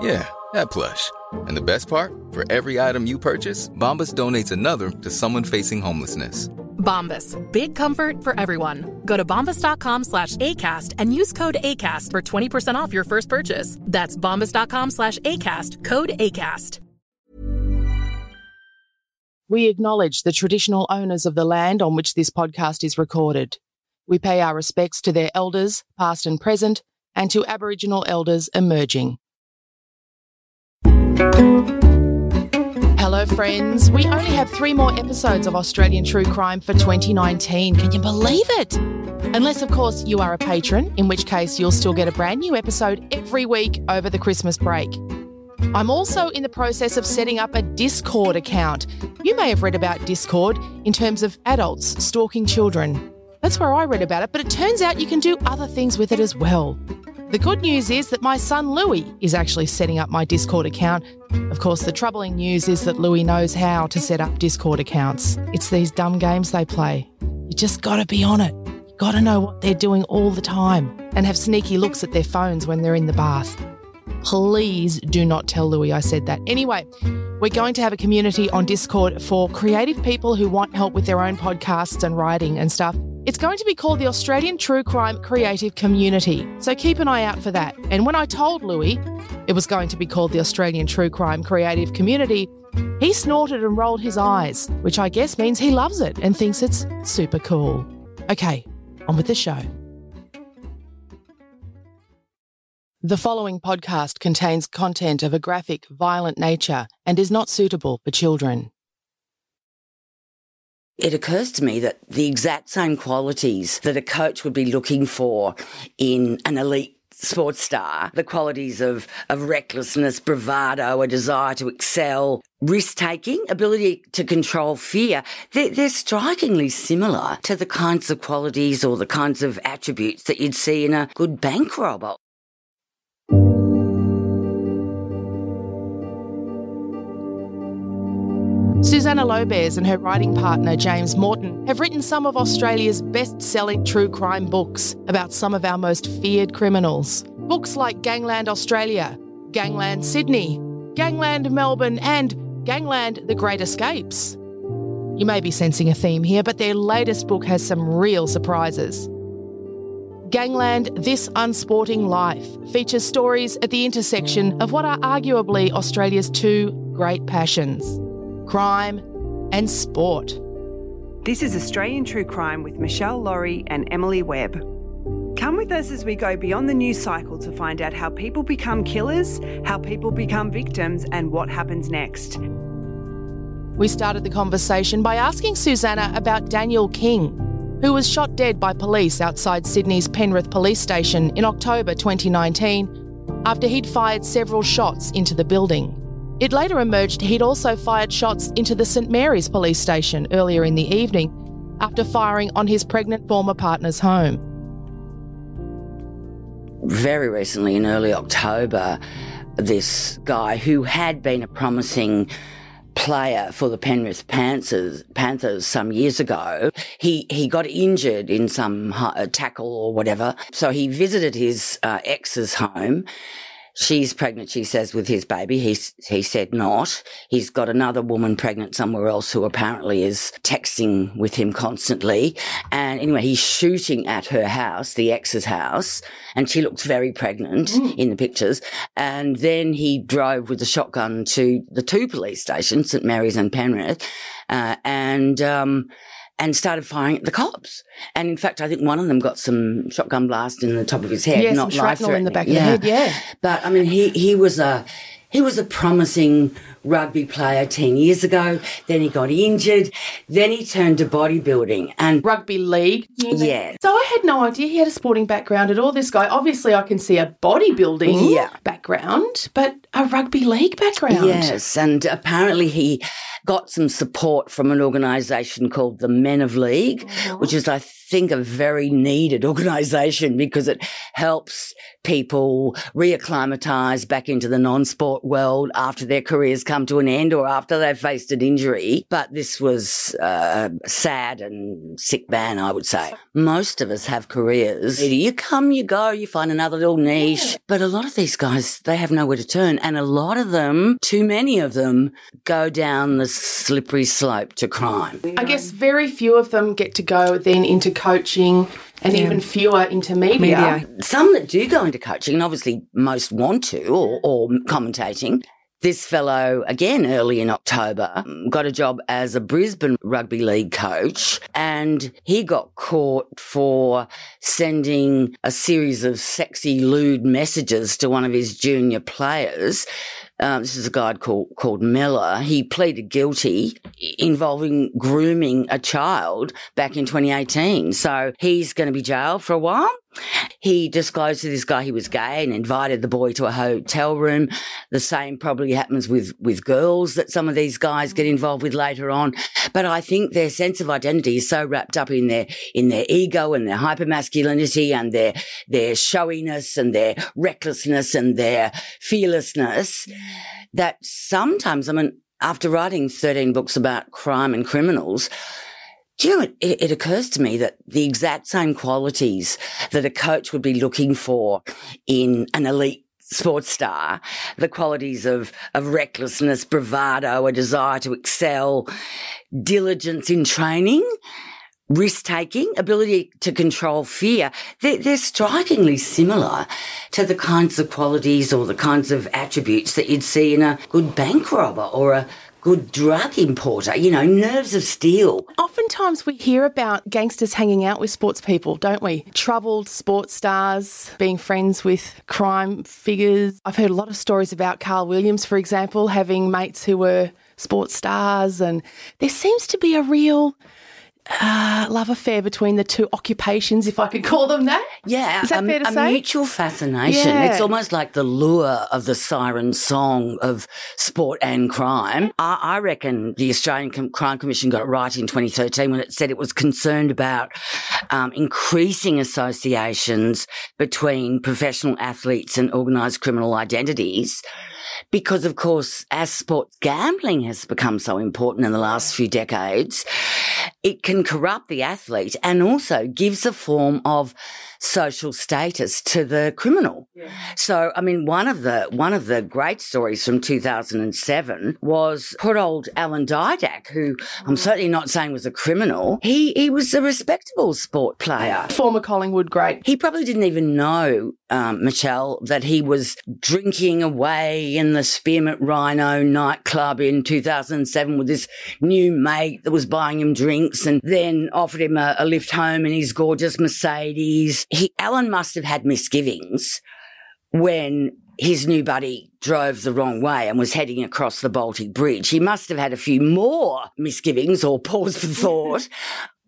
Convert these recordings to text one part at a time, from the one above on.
Yeah, that plush. And the best part? For every item you purchase, Bombas donates another to someone facing homelessness. Bombas, big comfort for everyone. Go to bombas.com/ACAST and use code ACAST for 20% off your first purchase. That's bombas.com/ACAST, code ACAST. We acknowledge the traditional owners of the land on which this podcast is recorded. We pay our respects to their elders, past and present, and to Aboriginal elders emerging. Hello friends, we only have 3 more episodes of Australian True Crime for 2019. Can you believe it? Unless, of course, you are a patron, in which case you'll still get a brand new episode every week over the Christmas break. I'm also in the process of setting up a Discord account. You may have read about Discord in terms of adults stalking children. That's where I read about it, but it turns out you can do other things with it as well. The good news is that my son Louis is actually setting up my Discord account. Of course, the troubling news is that Louis knows how to set up Discord accounts. It's these dumb games they play. You just gotta be on it. You gotta know what they're doing all the time and have sneaky looks at their phones when they're in the bath. Please do not tell Louis I said that. Anyway, we're going to have a community on Discord for creative people who want help with their own podcasts and writing and stuff. It's going to be called the Australian True Crime Creative Community, so keep an eye out for that. And when I told Louis it was going to be called the Australian True Crime Creative Community, he snorted and rolled his eyes, which I guess means he loves it and thinks it's super cool. Okay, on with the show. The following podcast contains content of a graphic, violent nature and is not suitable for children. It occurs to me that the exact same qualities that a coach would be looking for in an elite sports star, the qualities of recklessness, bravado, a desire to excel, risk-taking, ability to control fear, they're strikingly similar to the kinds of qualities or the kinds of attributes that you'd see in a good bank robber. Susanna Lobez and her writing partner James Morton have written some of Australia's best-selling true crime books about some of our most feared criminals. Books like Gangland Australia, Gangland Sydney, Gangland Melbourne and Gangland The Great Escapes. You may be sensing a theme here, but their latest book has some real surprises. Gangland This Unsporting Life features stories at the intersection of what are arguably Australia's two great passions: crime and sport. This is Australian True Crime with Michelle Laurie and Emily Webb. Come with us as we go beyond the news cycle to find out how people become killers, how people become victims, and what happens next. We started the conversation by asking Susanna about Daniel King, who was shot dead by police outside Sydney's Penrith Police Station in October 2019 after he'd fired several shots into the building. It later emerged he'd also fired shots into the St Mary's police station earlier in the evening after firing on his pregnant former partner's home. Very recently, in early October, this guy who had been a promising player for the Penrith Panthers some years ago, he got injured in some tackle or whatever, so he visited his ex's home. She's pregnant, she says, with his baby. He said not. He's got another woman pregnant somewhere else who apparently is texting with him constantly. And anyway, he's shooting at her house, the ex's house, and she looks very pregnant in the pictures. And then he drove with the shotgun to the two police stations, St Mary's and Penrith, and started firing at the cops. And in fact, I think one of them got some shotgun blast in the top of his head. Yeah, not some shrapnel in the back of the head, yeah. But, I mean, he was a promising rugby player 10 years ago. Then he got injured. Then he turned to bodybuilding and rugby league. Yeah. So I had no idea he had a sporting background at all, this guy. Obviously, I can see a bodybuilding background, but a rugby league background. Yes, and apparently he got some support from an organisation called the Men of League, which is, I think, a very needed organisation because it helps people reacclimatise back into the non-sport world after their careers come to an end or after they've faced an injury. But this was a sad and sick man, I would say. Most of us have careers. You come, you go, you find another little niche. But a lot of these guys, they have nowhere to turn, and a lot of them, too many of them, go down the slippery slope to crime. I guess very few of them get to go then into coaching and even fewer into media. Some that do go into coaching, and obviously most want to, or commentating. This fellow, again, early in October, got a job as a Brisbane rugby league coach, and he got caught for sending a series of sexy, lewd messages to one of his junior players. This is a guy called Miller. He pleaded guilty involving grooming a child back in 2018. So he's going to be jailed for a while. He disclosed to this guy he was gay and invited the boy to a hotel room. The same probably happens with girls that some of these guys get involved with later on. But I think their sense of identity is so wrapped up in their ego and their hypermasculinity and their showiness and their recklessness and their fearlessness that sometimes, I mean, after writing 13 books about crime and criminals, do you know, it occurs to me that the exact same qualities that a coach would be looking for in an elite sports star, the qualities of recklessness, bravado, a desire to excel, diligence in training, risk-taking, ability to control fear, they're strikingly similar to the kinds of qualities or the kinds of attributes that you'd see in a good bank robber or a good drug importer, you know, nerves of steel. Oftentimes we hear about gangsters hanging out with sports people, don't we? Troubled sports stars, being friends with crime figures. I've heard a lot of stories about Carl Williams, for example, having mates who were sports stars, and there seems to be a real love affair between the two occupations, if I could call them that. Yeah. Is that fair to say? A mutual fascination. Yeah. It's almost like the lure of the siren song of sport and crime. I reckon the Australian Crime Commission got it right in 2013 when it said it was concerned about increasing associations between professional athletes and organised criminal identities. Because, of course, as sports gambling has become so important in the last few decades, it can corrupt the athlete and also gives a form of social status to the criminal. Yeah. So, I mean, one of the great stories from 2007 was poor old Alan Didak, who I'm certainly not saying was a criminal. He was a respectable sport player. Former Collingwood great. He probably didn't even know, Michelle, that he was drinking away in the Spearmint Rhino nightclub in 2007 with this new mate that was buying him drinks and then offered him a lift home in his gorgeous Mercedes. Alan must have had misgivings when his new buddy drove the wrong way and was heading across the Baltic Bridge. He must have had a few more misgivings or pause for thought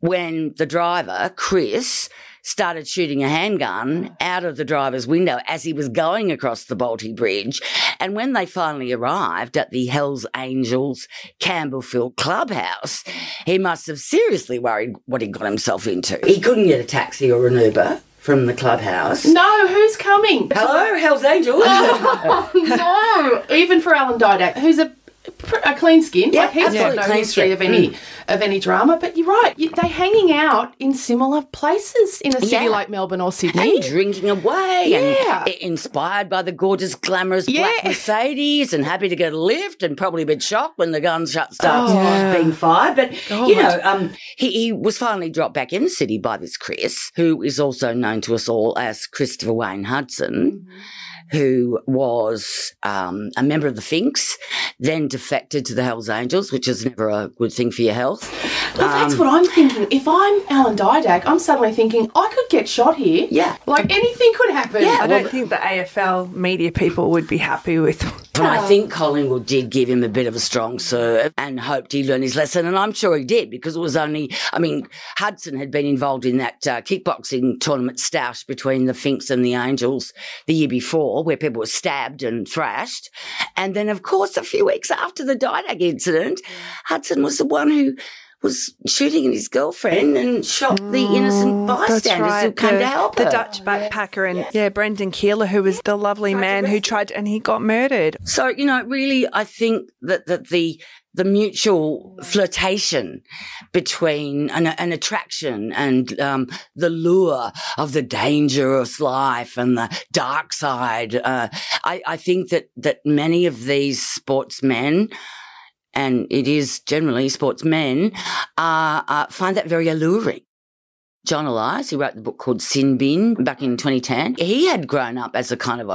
when the driver, Chris, started shooting a handgun out of the driver's window as he was going across the Baltic Bridge. And when they finally arrived at the Hells Angels Campbellfield clubhouse, he must have seriously worried what he got himself into. He couldn't get a taxi or an Uber from the clubhouse. No, who's coming? Hello, Hells Angels. Oh, no, even for Alan Didak, who's a clean skin. Yeah, like he's got no history of any drama. But you're right. They're hanging out in similar places in a city like Melbourne or Sydney. And drinking away. Yeah. And inspired by the gorgeous, glamorous black Mercedes and happy to get a lift and probably a bit shocked when the gun starts being fired. But, you know, he was finally dropped back in the city by this Chris, who is also known to us all as Christopher Wayne Hudson, who was a member of the Finks, then defected to the Hells Angels, which is never a good thing for your health. Well, that's what I'm thinking. If I'm Alan Didak, I'm suddenly thinking, I could get shot here. Yeah. Like, anything could happen. Yeah, I don't think the AFL media people would be happy with. But I think Collingwood did give him a bit of a strong serve and hoped he learned his lesson, and I'm sure he did, because it was only, I mean, Hudson had been involved in that kickboxing tournament stoush between the Finks and the Angels the year before, where people were stabbed and thrashed. And then, of course, a few weeks after the Didak incident, Hudson was the one who was shooting at his girlfriend and shot the innocent bystanders who came to help her. The Dutch backpacker and, Brendan Keeler, who was the lovely man who tried, and he got murdered. So, you know, really I think that the mutual flirtation between an attraction and the lure of the dangerous life and the dark side. I think that many of these sportsmen, and it is generally sportsmen, find that very alluring. John Elias, who wrote the book called Sin Bin back in 2010, he had grown up as a kind of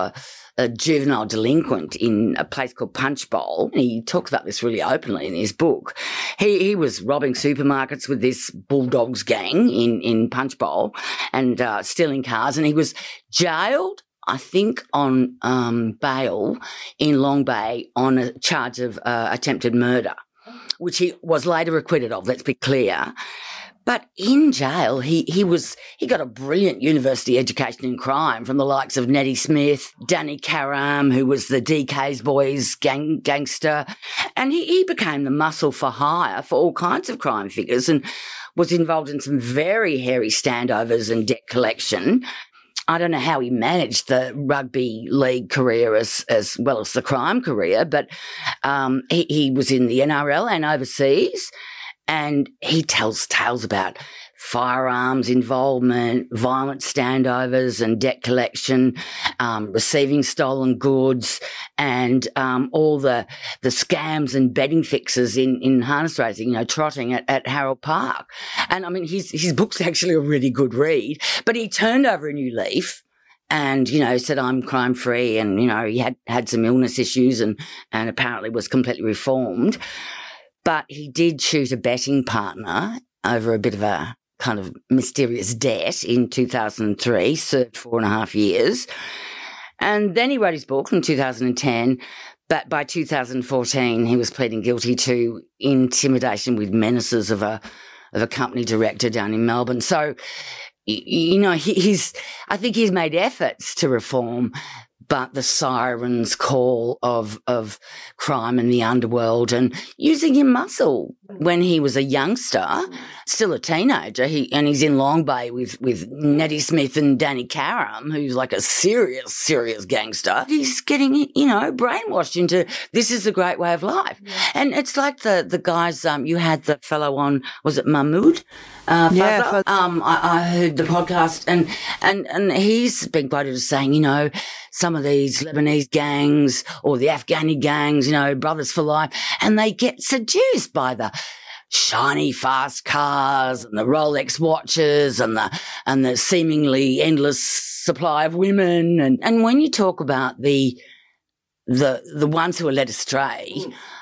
a juvenile delinquent in a place called Punchbowl. He talks about this really openly in his book. He was robbing supermarkets with this Bulldogs gang in Punchbowl and stealing cars, and he was jailed, I think, on bail in Long Bay on a charge of attempted murder, which he was later acquitted of, let's be clear. But in jail, he got a brilliant university education in crime from the likes of Neddy Smith, Danny Karam, who was the DK's boys gangster, and he became the muscle for hire for all kinds of crime figures and was involved in some very hairy standovers and debt collection. I don't know how he managed the rugby league career as well as the crime career, but he was in the NRL and overseas. And he tells tales about firearms involvement, violent standovers and debt collection, receiving stolen goods and all the scams and betting fixes in harness racing, you know, trotting at Harold Park. And, I mean, his book's actually a really good read, but he turned over a new leaf and, you know, said, I'm crime-free, and, you know, he had some illness issues and apparently was completely reformed. But he did shoot a betting partner over a bit of a kind of mysterious debt in 2003, served 4.5 years. And then he wrote his book in 2010, but by 2014 he was pleading guilty to intimidation with menaces of a of a company director down in Melbourne. So, you know, I think he's made efforts to reform, but the sirens call of crime in the underworld and using his muscle when he was a youngster, still a teenager, he's in Long Bay with Neddy Smith and Danny Karam, who's like a serious, serious gangster. He's getting, you know, brainwashed into this is the great way of life. And it's like the guys, you had the fellow on, was it Mahmoud? I heard the podcast and he's been quoted as saying, you know, some of these Lebanese gangs or the Afghani gangs, you know, brothers for life, and they get seduced by the shiny fast cars and the Rolex watches and the seemingly endless supply of women. And when you talk about the ones who are led astray,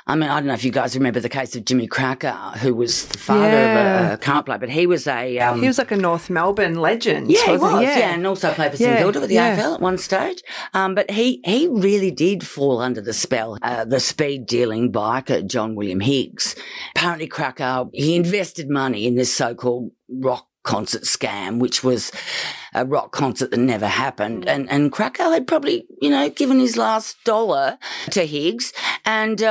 I mean, I don't know if you guys remember the case of Jimmy Cracker, who was the father of a card player, but he was a... he was like a North Melbourne legend. Yeah, he was. Yeah, and also played for St Kilda with the AFL at one stage. But he really did fall under the spell, the speed-dealing biker, John William Higgs. Apparently Cracker, he invested money in this so-called rock concert scam, which was a rock concert that never happened. And Krakow had probably, you know, given his last dollar to Higgs. And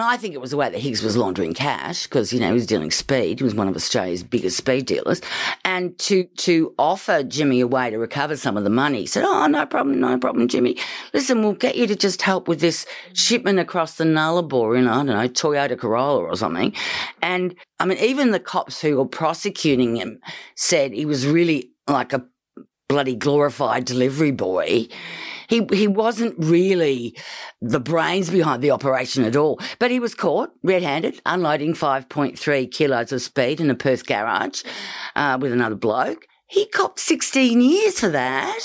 I think it was the way that Higgs was laundering cash because, you know, he was dealing speed. He was one of Australia's biggest speed dealers. And to offer Jimmy a way to recover some of the money, he said, oh, no problem, Jimmy. Listen, we'll get you to just help with this shipment across the Nullarbor in, I don't know, Toyota Corolla or something. And, I mean, even the cops who were prosecuting him said he was really like a bloody glorified delivery boy. He wasn't really the brains behind the operation at all. But he was caught red-handed, unloading 5.3 kilos of speed in a Perth garage with another bloke. He copped 16 years for that,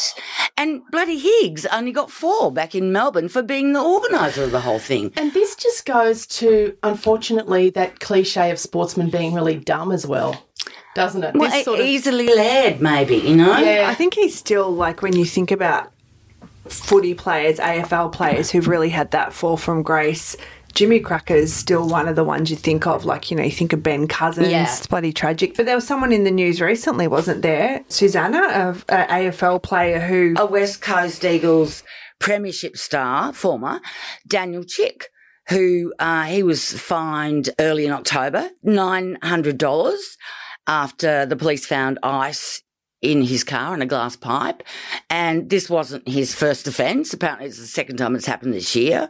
and bloody Higgs only got 4 back in Melbourne for being the organiser of the whole thing. And this just goes to, unfortunately, that cliche of sportsmen being really dumb as well, doesn't it? Well, easily led maybe, you know? Yeah. I think he's still, like, when you think about footy players, AFL players who've really had that fall from grace, Jimmy Cracker's still one of the ones you think of, like, you know, you think of Ben Cousins, bloody tragic. But there was someone in the news recently, wasn't there? Susanna, an AFL player who... A West Coast Eagles premiership star, former, Daniel Chick, who he was fined early in October, $900, after the police found ice in his car and a glass pipe. And this wasn't his first offence. Apparently it's the second time it's happened this year.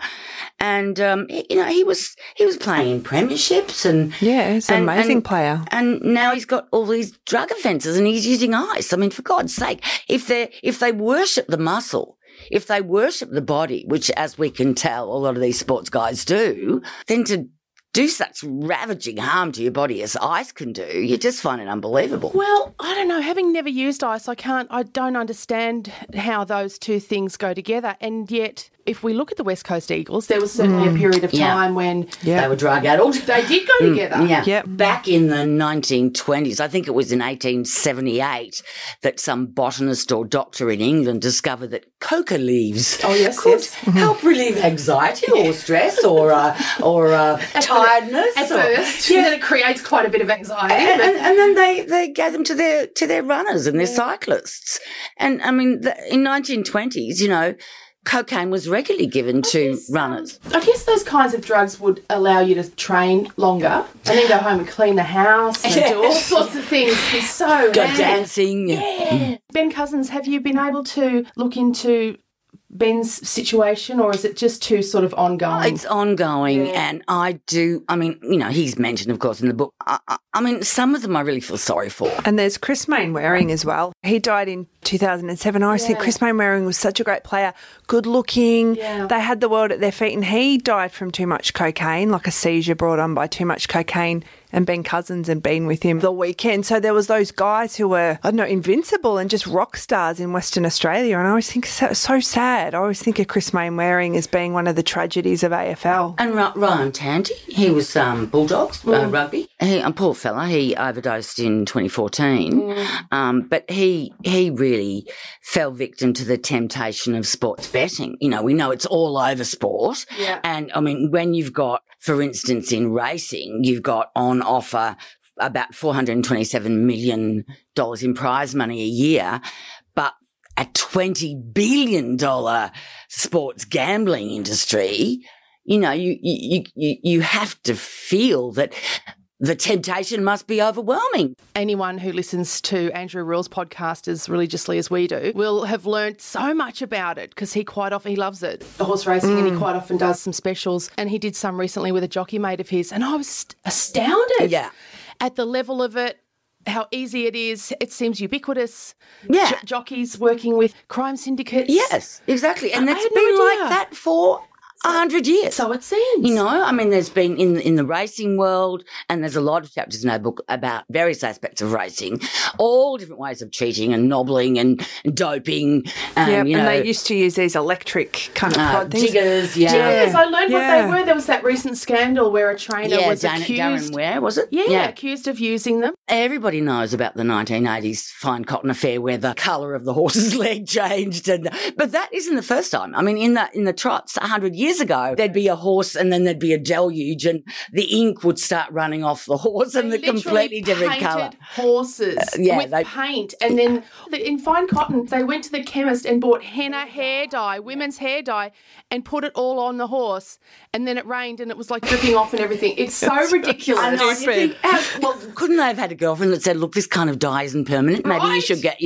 And, you know, he was playing in premierships and... Yeah, he's an amazing player. And now he's got all these drug offences and he's using ice. I mean, for God's sake, if they worship the muscle, if they worship the body, which as we can tell a lot of these sports guys do, then to do such ravaging harm to your body as ice can do, you just find it unbelievable. Well, I don't know. Having never used ice, I don't understand how those two things go together. And yet, if we look at the West Coast Eagles, there was certainly a period of time when they were drug-addled. They did go together. Back in the 1920s, I think it was in 1878, that some botanist or doctor in England discovered that coca leaves could help relieve anxiety or stress or tiredness. At first, then it creates quite a bit of anxiety. And then they gave them to their runners and their cyclists. And, I mean, in 1920s, you know, cocaine was regularly given to runners. I guess those kinds of drugs would allow you to train longer and then go home and clean the house and do all sorts of things. It's so go dancing. Yeah. Ben Cousins, have you been able to look into Ben's situation, or is it just too sort of ongoing? It's ongoing, and you know, he's mentioned, of course, in the book. I mean, some of them I really feel sorry for. And there's Chris Mainwaring as well. He died in 2007. I always think Chris Mainwaring was such a great player, good looking. Yeah. They had the world at their feet, and he died from too much cocaine, like a seizure brought on by too much cocaine. And Ben Cousins had been with him the weekend. So there was those guys who were, I don't know, invincible and just rock stars in Western Australia. And I always think so sad. I always think of Chris Mainwaring as being one of the tragedies of AFL. And Ryan Tandy, he was Bulldogs, rugby. A poor fella, he overdosed in 2014, but he really fell victim to the temptation of sports betting. You know, we know it's all over sport. Yeah. And, I mean, when you've got, for instance, in racing, you've got on offer about $427 million in prize money a year, but a $20 billion sports gambling industry, you know, you have to feel that the temptation must be overwhelming. Anyone who listens to Andrew Rule's podcast as religiously as we do will have learned so much about it because he loves it, the horse racing, and he quite often does some specials. And he did some recently with a jockey mate of his, and I was astounded at the level of it, how easy it is. It seems ubiquitous. Yeah. Jockeys working with crime syndicates. Yes, exactly. And that's been like that for 100 years. So it seems. You know, I mean, there's been in the racing world, and there's a lot of chapters in our book about various aspects of racing, all different ways of cheating and nobbling and doping. You know, and they used to use these electric kind of things. Jiggers, Jiggers, I learned what they were. There was that recent scandal where a trainer was accused. Darren Ware, was it? Yeah, accused of using them. Everybody knows about the 1980s fine cotton affair where the colour of the horse's leg changed. But that isn't the first time. I mean, in the trots 100 years ago, there'd be a horse and then there'd be a deluge and the ink would start running off the horse and the completely different colour. Horses with paint. And then in fine cotton, they went to the chemist and bought henna hair dye, women's hair dye, and put it all on the horse. And then it rained and it was like dripping off and everything. It's so ridiculous. I know, couldn't they have had a girlfriend that said, look, this kind of dye isn't permanent. Maybe you should get,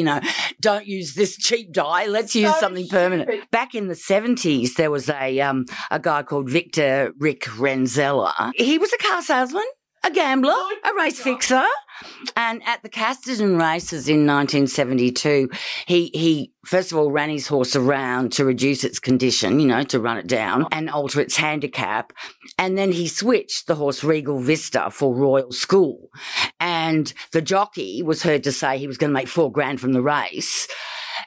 don't use this cheap dye. Let's use something permanent. Back in the 70s, there was a guy called Victor Rick Renzeller. He was a car salesman, a gambler, a race fixer. And at the Casterton races in 1972, he first of all ran his horse around to reduce its condition, to run it down and alter its handicap. And then he switched the horse Regal Vista for Royal School. And the jockey was heard to say he was going to make $4,000 from the race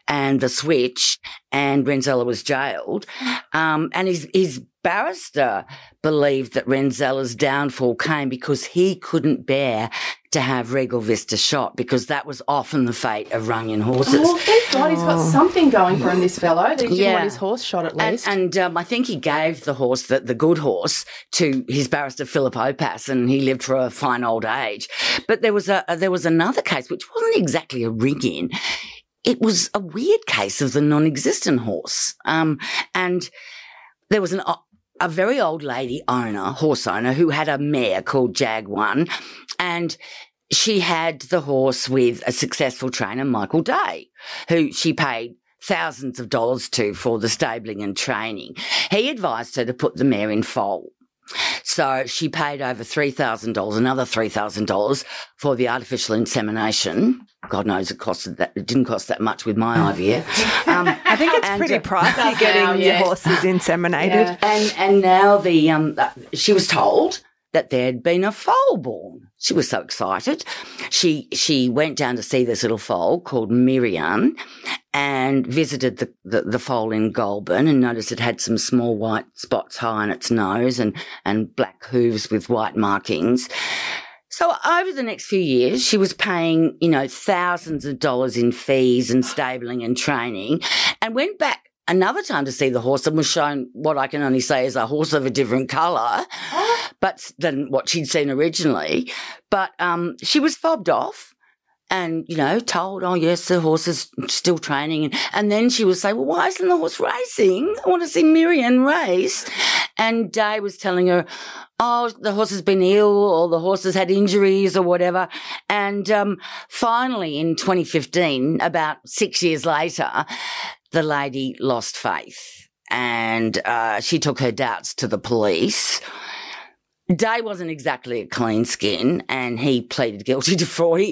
and the switch, and Renzeller was jailed. And his barrister believed that Renzeller's downfall came because he couldn't bear to have Regal Vista shot, because that was often the fate of runyon horses. Well, thank God he's got something going for him, this fellow. He didn't want his horse shot at least. And I think he gave the horse, the good horse, to his barrister Philip Opas, and he lived for a fine old age. But there was another case which wasn't exactly a rig-in. It was a weird case of the non-existent horse. And there was a very old lady horse owner, who had a mare called Jag One, and she had the horse with a successful trainer, Michael Day, who she paid thousands of dollars to for the stabling and training. He advised her to put the mare in foal. So she paid over $3,000, another $3,000 for the artificial insemination. God knows it didn't cost that much with my IVF. I think it's pretty pricey getting your horses inseminated. Yeah. And now she was told that there had been a foal born. She was so excited. She went down to see this little foal called Miriam and visited the foal in Goulburn and noticed it had some small white spots high on its nose and black hooves with white markings. So over the next few years, she was paying, thousands of dollars in fees and stabling and training, and went back another time to see the horse and was shown what I can only say is a horse of a different colour than what she'd seen originally. But she was fobbed off and, told, oh, yes, the horse is still training. And then she would say, well, why isn't the horse racing? I want to see Miriam race. And Day was telling her, oh, the horse has been ill or the horse has had injuries or whatever. And finally in 2015, about 6 years later, the lady lost faith and she took her doubts to the police. Day wasn't exactly a clean skin and he pleaded guilty to fraud.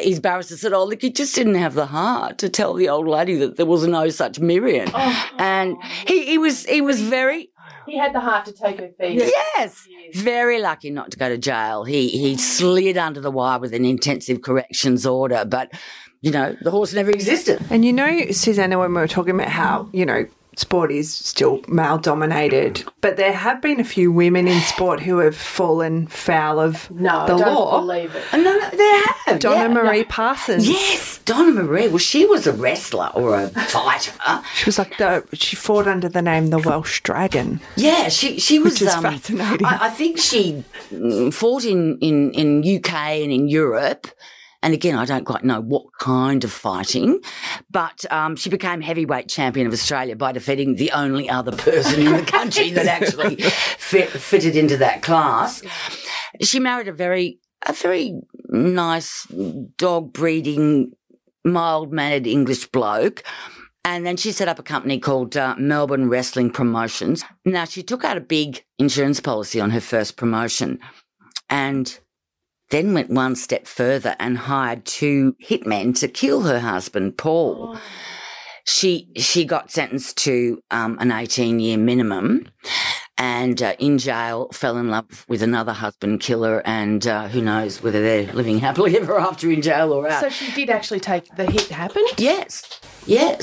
His barrister said, oh, look, he just didn't have the heart to tell the old lady that there was no such Miriam. Oh. And he was very... He had the heart to take her feet. Yes. Very lucky not to go to jail. He slid under the wire with an intensive corrections order, but... the horse never existed. And Susanna, when we were talking about how, sport is still male-dominated, but there have been a few women in sport who have fallen foul of the law. No, I don't believe it. No, there have. Donna Marie Parsons. Yes, Donna Marie. Well, she was a wrestler or a fighter. She was she fought under the name the Welsh Dragon. Yeah, she was. Which is fascinating. I think she fought in UK and in Europe. And again, I don't quite know what kind of fighting, but she became heavyweight champion of Australia by defeating the only other person in the country that actually fitted into that class. She married a very nice dog-breeding, mild-mannered English bloke, and then she set up a company called Melbourne Wrestling Promotions. Now, she took out a big insurance policy on her first promotion and then went one step further and hired two hitmen to kill her husband, Paul. She got sentenced to an 18-year minimum and in jail fell in love with another husband killer and who knows whether they're living happily ever after in jail or out. So she did actually take the hit, happened? Yes.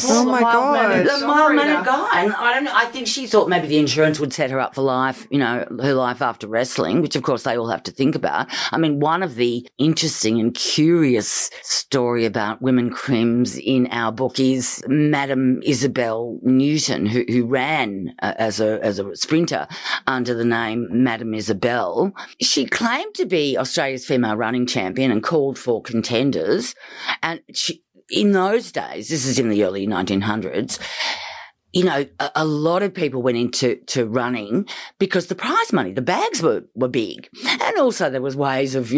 Oh, my God. The mild-mannered guy. And I think she thought maybe the insurance would set her up for life, her life after wrestling, which, of course, they all have to think about. I mean, one of the interesting and curious story about women crims in our book is Madame Isabel Newton, who ran as a sprinter under the name Madame Isabel. She claimed to be Australia's female running champion and called for contenders, and she... In those days, this is in the early 1900s, a lot of people went into running because the prize money, the bags were big. And also there was ways of,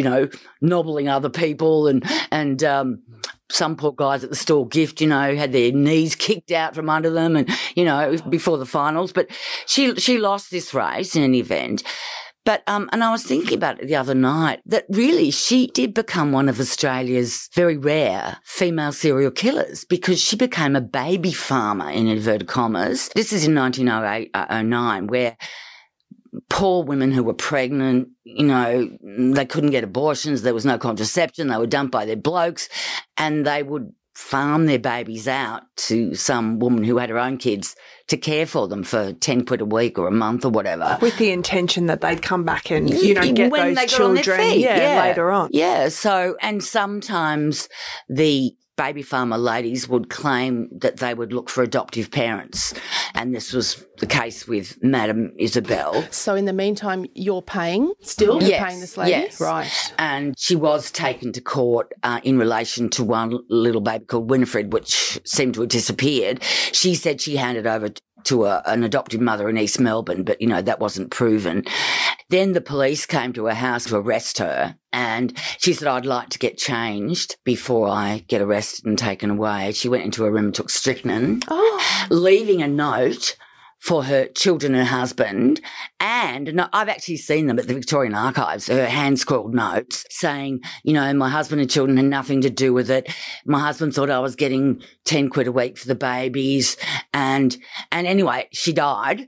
nobbling other people and some poor guys at the store gift, had their knees kicked out from under them and, before the finals. But she lost this race in any event. But and I was thinking about it the other night that really she did become one of Australia's very rare female serial killers because she became a baby farmer in inverted commas. This is in 1908-09 where poor women who were pregnant, they couldn't get abortions, there was no contraception, they were dumped by their blokes and they would farm their babies out to some woman who had her own kids to care for them for 10 quid a week or a month or whatever. With the intention that they'd come back and, get when those children on later on. Yeah, so and sometimes the baby farmer ladies would claim that they would look for adoptive parents and this was the case with Madame Isabel. So in the meantime, you're paying still? Yes. You're paying this lady? Yes. Right. And she was taken to court in relation to one little baby called Winifred, which seemed to have disappeared. She said she handed over to an adoptive mother in East Melbourne, but, that wasn't proven. Then the police came to her house to arrest her and she said, I'd like to get changed before I get arrested and taken away. She went into her room and took strychnine, leaving a note for her children and husband and I've actually seen them at the Victorian Archives, her hand-scrawled notes saying, my husband and children had nothing to do with it. My husband thought I was getting 10 quid a week for the babies and anyway, she died.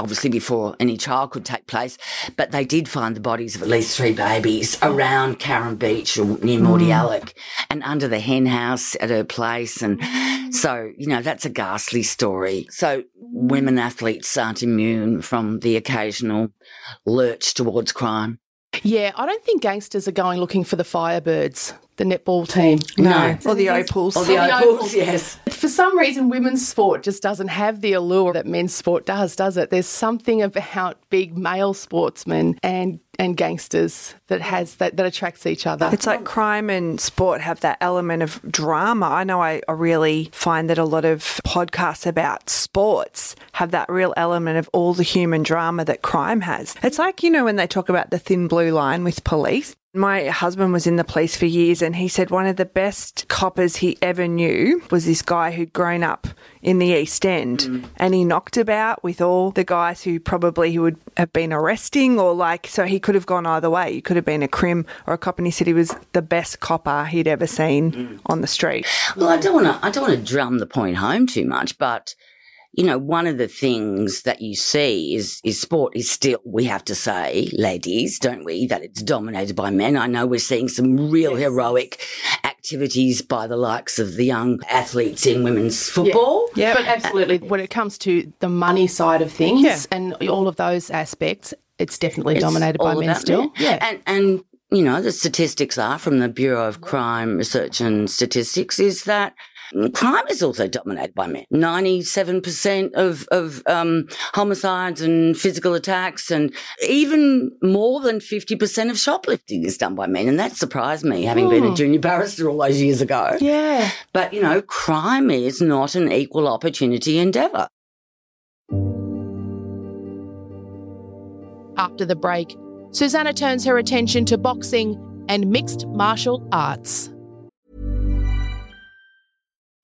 Obviously before any trial could take place, but they did find the bodies of at least three babies around Carrum Beach or near Mordialloc and under the hen house at her place. And so, that's a ghastly story. So women athletes aren't immune from the occasional lurch towards crime. Yeah, I don't think gangsters are going looking for the Firebirds, the netball team. No. Or the Opals. Yes. For some reason, women's sport just doesn't have the allure that men's sport does it? There's something about big male sportsmen and gangsters that has that attracts each other. It's like crime and sport have that element of drama. I know I really find that a lot of podcasts about sports have that real element of all the human drama that crime has. It's like, when they talk about the thin blue line with police. My husband was in the police for years and he said one of the best coppers he ever knew was this guy who'd grown up in the East End and he knocked about with all the guys who probably he would have been arresting or so he could have gone either way. He could have been a crim or a cop and he said he was the best copper he'd ever seen on the street. Well, I don't want to drum the point home too much, but you know, one of the things that you see is sport is still, we have to say, ladies, don't we, that it's dominated by men. I know we're seeing some real heroic activities by the likes of the young athletes in women's football. Yeah, but absolutely. When it comes to the money side of things and all of those aspects, it's definitely dominated by men still. Yeah. And, you know, the statistics are from the Bureau of Crime Research and Statistics is that crime is also dominated by men. 97% of homicides and physical attacks, and even more than 50% of shoplifting is done by men, and that surprised me, having been a junior barrister all those years ago. Yeah. But, you know, crime is not an equal opportunity endeavour. After the break, Susanna turns her attention to boxing and mixed martial arts.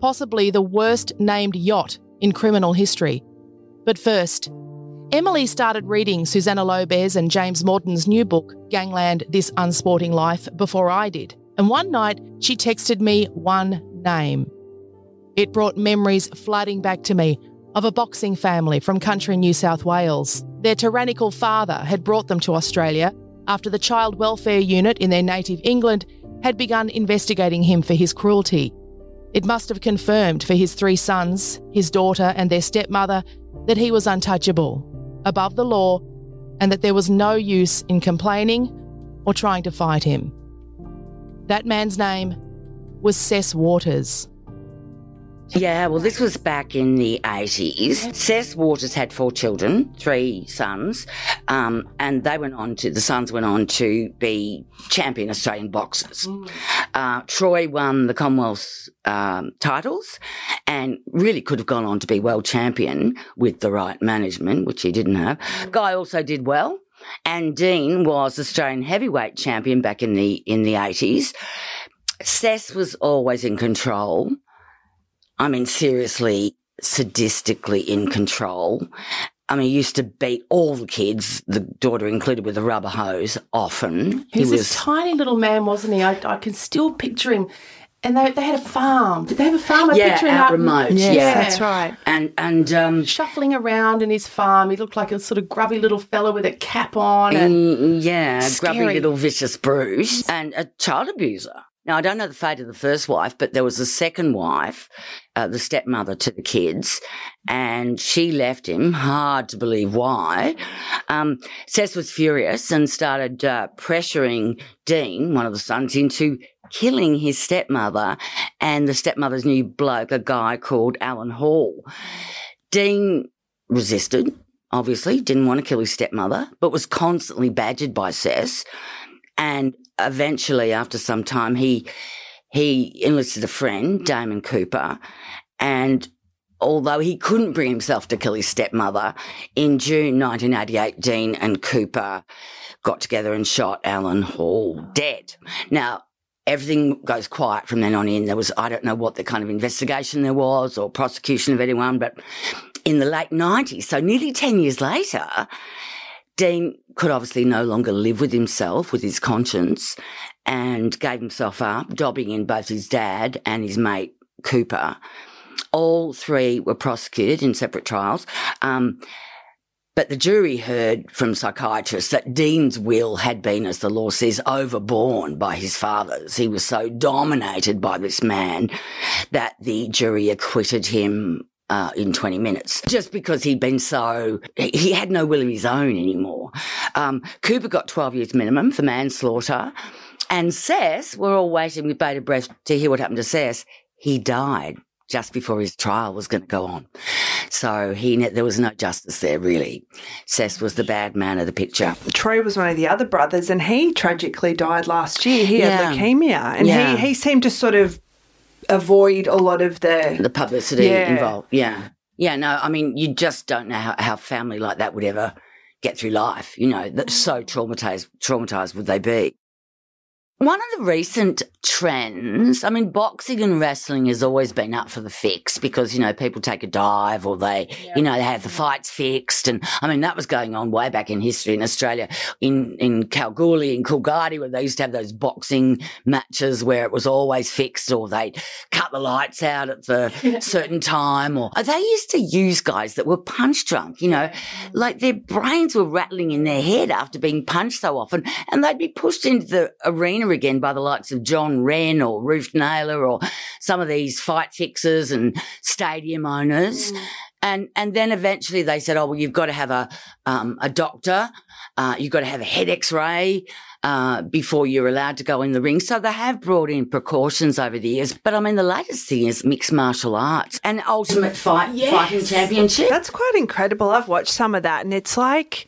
possibly the worst-named yacht in criminal history. But first, Emily started reading Susanna Lobez and James Morton's new book, Gangland This Unsporting Life, before I did. And one night, she texted me one name. It brought memories flooding back to me of a boxing family from country New South Wales. Their tyrannical father had brought them to Australia after the child welfare unit in their native England had begun investigating him for his cruelty. It must have confirmed for his three sons, his daughter and their stepmother that he was untouchable, above the law, and that there was no use in complaining or trying to fight him. That man's name was Cess Waters. Yeah, well, this was back in the 80s. Cess Waters had 4 children, 3 sons, and they went on to, the sons went on to be champion Australian boxers. Troy won the Commonwealth titles and really could have gone on to be world champion with the right management, which he didn't have. Guy also did well, and Dean was Australian heavyweight champion back in the 80s. Cess was always in control. I mean, seriously, sadistically in control. I mean, he used to beat all the kids, the daughter included, with a rubber hose often. He was this tiny little man, wasn't he? I can still picture him. And they had a farm. Did they have a farm? Out remote. Yeah, that's right. And shuffling around in his farm, he looked like a sort of grubby little fella with a cap on. Scary. Grubby little vicious brute and a child abuser. Now, I don't know the fate of the first wife, but there was a second wife, the stepmother to the kids, and she left him, hard to believe why. Cess was furious and started pressuring Dean, one of the sons, into killing his stepmother and the stepmother's new bloke, a guy called Alan Hall. Dean resisted, obviously, didn't want to kill his stepmother, but was constantly badgered by Cess. And eventually, after some time, he enlisted a friend, Damon Cooper, and although he couldn't bring himself to kill his stepmother, in June 1988, Dean and Cooper got together and shot Alan Hall dead. Now, everything goes quiet from then on in. There was, I don't know what the kind of investigation there was or prosecution of anyone, but in the late 90s, so nearly 10 years later, Dean could obviously no longer live with himself, with his conscience, and gave himself up, dobbing in both his dad and his mate Cooper. All three were prosecuted in separate trials, but the jury heard from psychiatrists that Dean's will had been, as the law says, overborne by his father's. He was so dominated by this man that the jury acquitted him in 20 minutes, just because he'd been so, he had no will of his own anymore. Cooper got 12 years minimum for manslaughter, and Cess, we're all waiting with bated breath to hear what happened to Cess. He died just before his trial was going to go on. So there was no justice there, really. Cess was the bad man of the picture. True was one of the other brothers, and he tragically died last year. He had leukaemia, and he seemed to sort of avoid a lot of the publicity involved. Yeah, no, I mean, you just don't know how family like that would ever get through life, you know, that's so traumatised would they be. One of the recent trends, I mean, boxing and wrestling has always been up for the fix because, you know, people take a dive or they have the fights fixed. And, I mean, that was going on way back in history in Australia, in Kalgoorlie, in Coolgardie, where they used to have those boxing matches where it was always fixed or they'd cut the lights out at the certain time. Or they used to use guys that were punch drunk, you know, like their brains were rattling in their head after being punched so often, and they'd be pushed into the arena again by the likes of John Wren or Ruth Naylor or some of these fight fixers and stadium owners. And then eventually they said, oh, well, you've got to have a doctor, you've got to have a head x-ray before you're allowed to go in the ring. So they have brought in precautions over the years. But, I mean, the latest thing is mixed martial arts and Ultimate Fighting Championship. That's quite incredible. I've watched some of that, and it's like,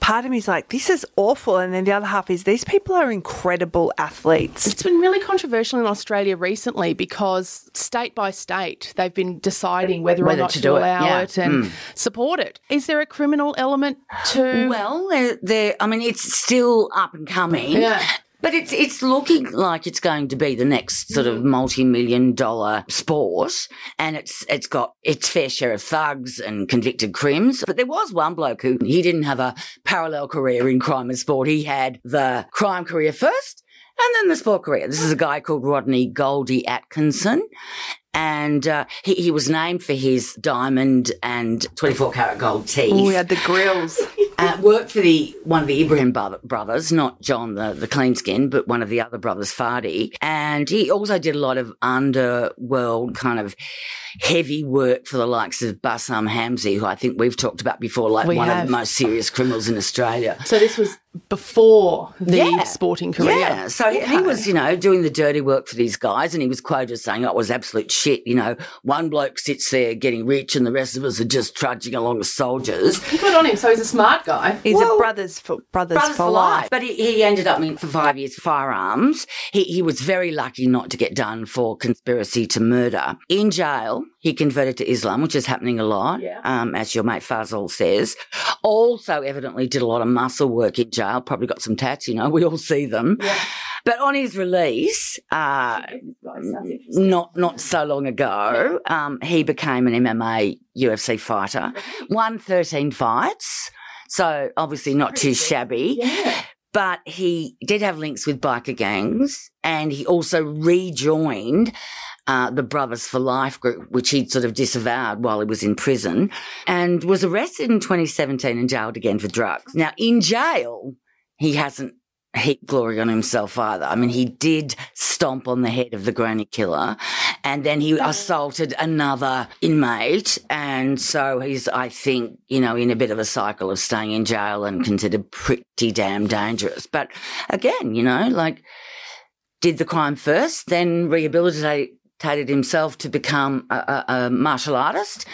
part of me is like, this is awful. And then the other half is, these people are incredible athletes. It's been really controversial in Australia recently because state by state they've been deciding whether or not to allow it and support it. Is there a criminal element to? Well, I mean, it's still up and coming. Yeah. But it's looking like it's going to be the next sort of multi-million-dollar sport, and it's got its fair share of thugs and convicted crims. But there was one bloke who, he didn't have a parallel career in crime and sport. He had the crime career first and then the sport career. This is a guy called Rodney Goldie Atkinson, and he was named for his diamond and 24-karat gold teeth. Oh, he had the grills. Worked for one of the Ibrahim brothers, not John the clean skin, but one of the other brothers, Fadi. And he also did a lot of underworld kind of heavy work for the likes of Bassam Hamzy, who I think we've talked about before, like one of the most serious criminals in Australia. So this was before the sporting career. Yeah, so he was, you know, doing the dirty work for these guys, and he was quoted saying, oh, it was absolute shit, you know, one bloke sits there getting rich and the rest of us are just trudging along as soldiers. Good on him, so he's a smart guy. He's a brothers for life. But he ended up for 5 years firearms. He was very lucky not to get done for conspiracy to murder. In jail, he converted to Islam, which is happening a lot, as your mate Fazal says. Also evidently did a lot of muscle work in jail, probably got some tats, you know, we all see them. Yeah. But on his release, not so long ago, he became an MMA UFC fighter, won 13 fights, so obviously not too shabby. Yeah. But he did have links with biker gangs, and he also rejoined the Brothers for Life group, which he'd sort of disavowed while he was in prison, and was arrested in 2017 and jailed again for drugs. Now, in jail, he hasn't heap glory on himself either. I mean, he did stomp on the head of the granny killer, and then he assaulted another inmate, and so he's, I think, you know, in a bit of a cycle of staying in jail and considered pretty damn dangerous. But again, you know, like, did the crime first, then rehabilitated himself to become a martial artist,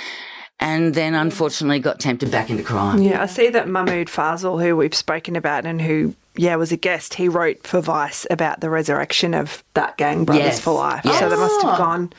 and then unfortunately got tempted back into crime. Yeah, I see that Mahmoud Fazal, who we've spoken about and who was a guest, he wrote for Vice about the resurrection of that gang, Brothers for Life. Yes. So they must have gone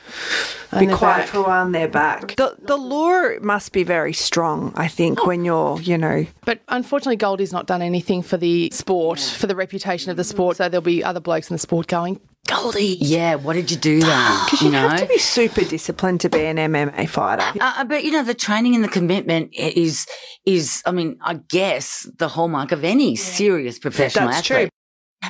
be quiet for a while and they're back. The law must be very strong, I think, when you're, you know. But unfortunately Goldie's not done anything for the sport, for the reputation of the sport, so there'll be other blokes in the sport going, Goldie. Yeah, what did you do then? Because you have to be super disciplined to be an MMA fighter. But, you know, the training and the commitment is I mean, I guess the hallmark of any serious professional athlete. That's true.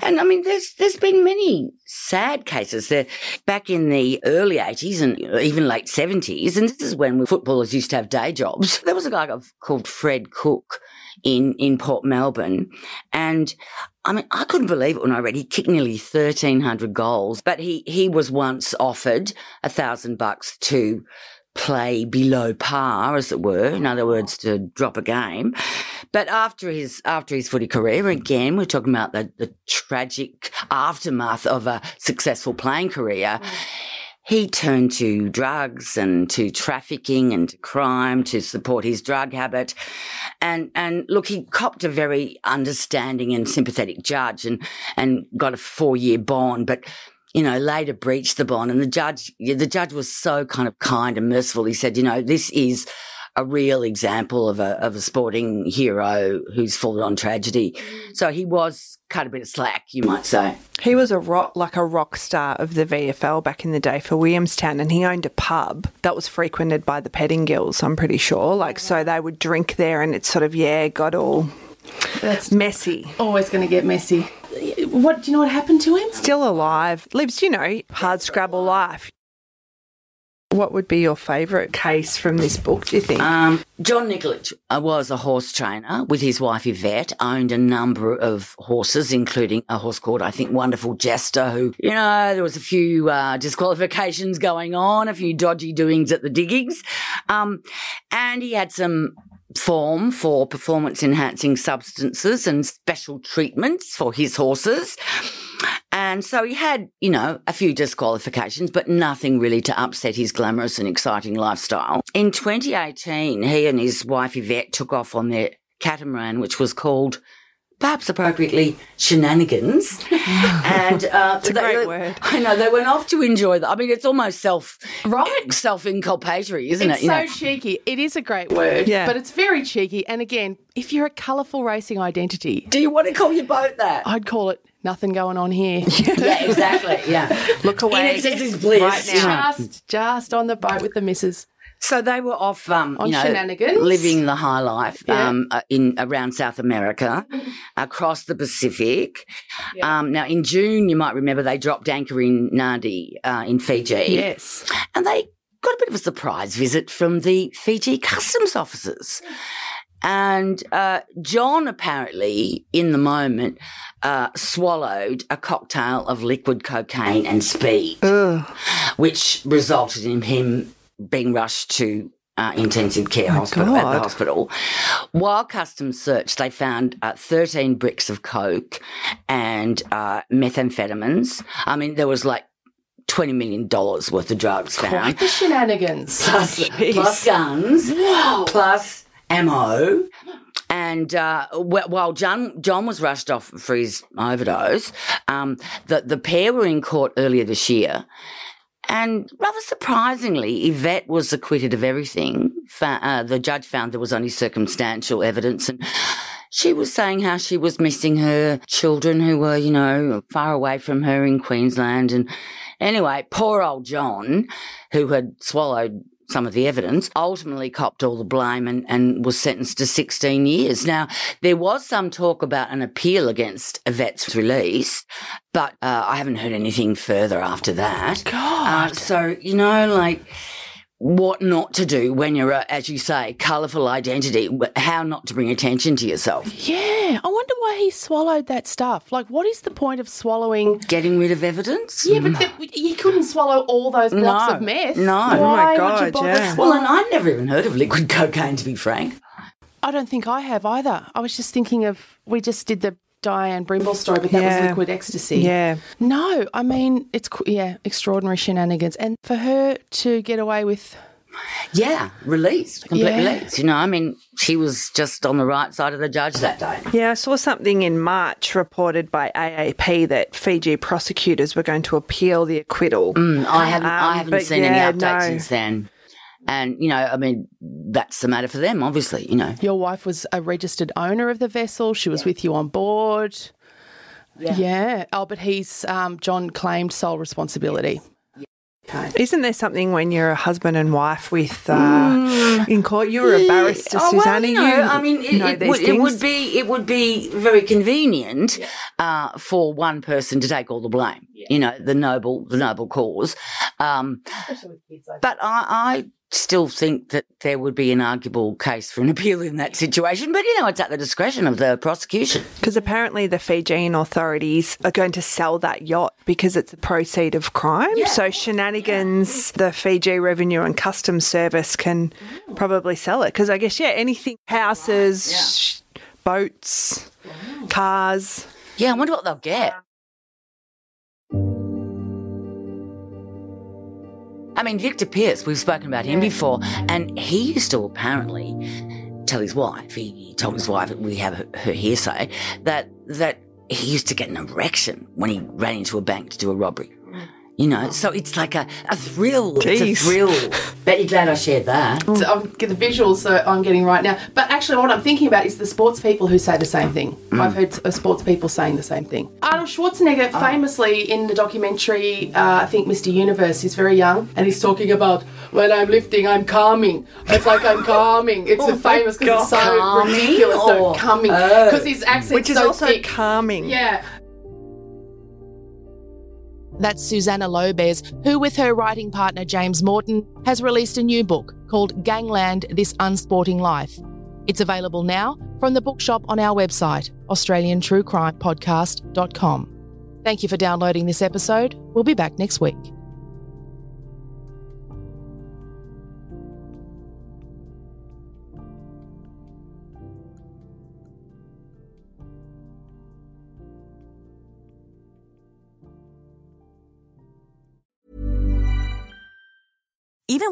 And, I mean, there's been many sad cases there back in the early 80s and even late 70s, and this is when footballers used to have day jobs. There was a guy called Fred Cook in Port Melbourne, and, I mean, I couldn't believe it when I read he kicked nearly 1,300 goals, but he was once offered $1,000 to play below par, as it were, in other words, to drop a game. But after his footy career, again, we're talking about the tragic aftermath of a successful playing career, he turned to drugs and to trafficking and to crime to support his drug habit. And look, he copped a very understanding and sympathetic judge and got a 4-year bond, but you know, later breached the bond, and the judge was so kind of kind and merciful. He said, you know, this is a real example of a sporting hero who's fallen on tragedy. So he was cut a bit of slack, you might say. He was a rock star of the VFL back in the day for Williamstown, and he owned a pub that was frequented by the Pettingills, I'm pretty sure. Like, so they would drink there, and it's sort of got all messy. Always going to get messy. What do you know what happened to him? Still alive. Lives, you know, hard scrabble life. What would be your favourite case from this book, do you think? John Nikolic was a horse trainer with his wife Yvette, owned a number of horses, including a horse called, I think, Wonderful Jester, who, you know, there was a few disqualifications going on, a few dodgy doings at the diggings, and he had some form for performance-enhancing substances and special treatments for his horses. And so he had, you know, a few disqualifications, but nothing really to upset his glamorous and exciting lifestyle. In 2018, he and his wife Yvette took off on their catamaran, which was called, perhaps appropriately, Shenanigans. And it's a great word. I know, they went off to enjoy that. I mean, it's almost self-inculpatory, isn't it? It's so cheeky. It is a great word, but it's very cheeky. And again, if you're a colourful racing identity. Do you want to call your boat that? I'd call it Nothing Going On Here. Yeah, exactly, yeah. Look away. In excess is bliss. Right now. Just on the boat with the missus. So they were off, on, you know, Shenanigans, living the high life in around South America, across the Pacific. Yeah. Now, in June, you might remember they dropped anchor in Nadi in Fiji. Yes. And they got a bit of a surprise visit from the Fiji customs officers. And John apparently, in the moment, swallowed a cocktail of liquid cocaine and speed, which resulted in him being rushed to intensive care at the hospital. While customs searched, they found 13 bricks of coke and methamphetamines. I mean, there was like $20 million worth of drugs found. Quite the shenanigans. Plus guns. Whoa. Plus ammo. And while John was rushed off for his overdose, the pair were in court earlier this year. And rather surprisingly, Yvette was acquitted of everything. The judge found there was only circumstantial evidence, and she was saying how she was missing her children who were, you know, far away from her in Queensland. And anyway, poor old John, who had swallowed some of the evidence, ultimately copped all the blame and was sentenced to 16 years. Now, there was some talk about an appeal against Yvette's release, but I haven't heard anything further after that. God. So, you know, like what not to do when you're, as you say, colourful identity, how not to bring attention to yourself. Yeah. I wonder why he swallowed that stuff. Like, what is the point of swallowing? Getting rid of evidence? Yeah, but he couldn't swallow all those blocks of meth. No. Why would you bother swallowing? Well, and I'd never even heard of liquid cocaine, to be frank. I don't think I have either. I was just thinking of, we just did the Diane Brimble story, but that was liquid ecstasy. Yeah. No, I mean, it's, extraordinary shenanigans. And for her to get away with... Yeah, complete release. You know, I mean, she was just on the right side of the judge that day. Yeah, I saw something in March reported by AAP that Fiji prosecutors were going to appeal the acquittal. I haven't seen any updates since then. And, you know, I mean, that's the matter for them, obviously, you know. Your wife was a registered owner of the vessel. She was with you on board. Yeah. Oh, but he's John claimed sole responsibility. Yes. Okay. Isn't there something when you're a husband and wife with in court? You were a barrister, Susanna. Well, you know, I mean, it would be very convenient for one person to take all the blame. Yeah. You know, the noble cause. But I still think that there would be an arguable case for an appeal in that situation, but, you know, it's at the discretion of the prosecution. Because apparently the Fijian authorities are going to sell that yacht because it's a proceed of crime. Yeah. So shenanigans, the Fiji Revenue and Customs Service can probably sell it because I guess, anything, houses, boats, cars. Yeah, I wonder what they'll get. I mean, Victor Pearce, we've spoken about him before, and he used to apparently tell his wife, he told his wife, we have her hearsay, that he used to get an erection when he ran into a bank to do a robbery. You know, so it's like a thrill. Jeez. It's a thrill. Bet you're glad I shared that. So I'm getting the visuals that I'm getting right now. But actually what I'm thinking about is the sports people who say the same thing. I've heard sports people saying the same thing. Arnold Schwarzenegger famously in the documentary, I think Mr. Universe, he's very young, and he's talking about, when I'm lifting, I'm calming. It's like I'm calming. It's famous because it's so calming, ridiculous. Or, so calming. Because his accent's so thick. Which is also calming. Yeah. That's Susanna Lobez, who, with her writing partner James Morton, has released a new book called Gangland This Unsporting Life. It's available now from the bookshop on our website, AustralianTrueCrimePodcast.com. Thank you for downloading this episode. We'll be back next week. Even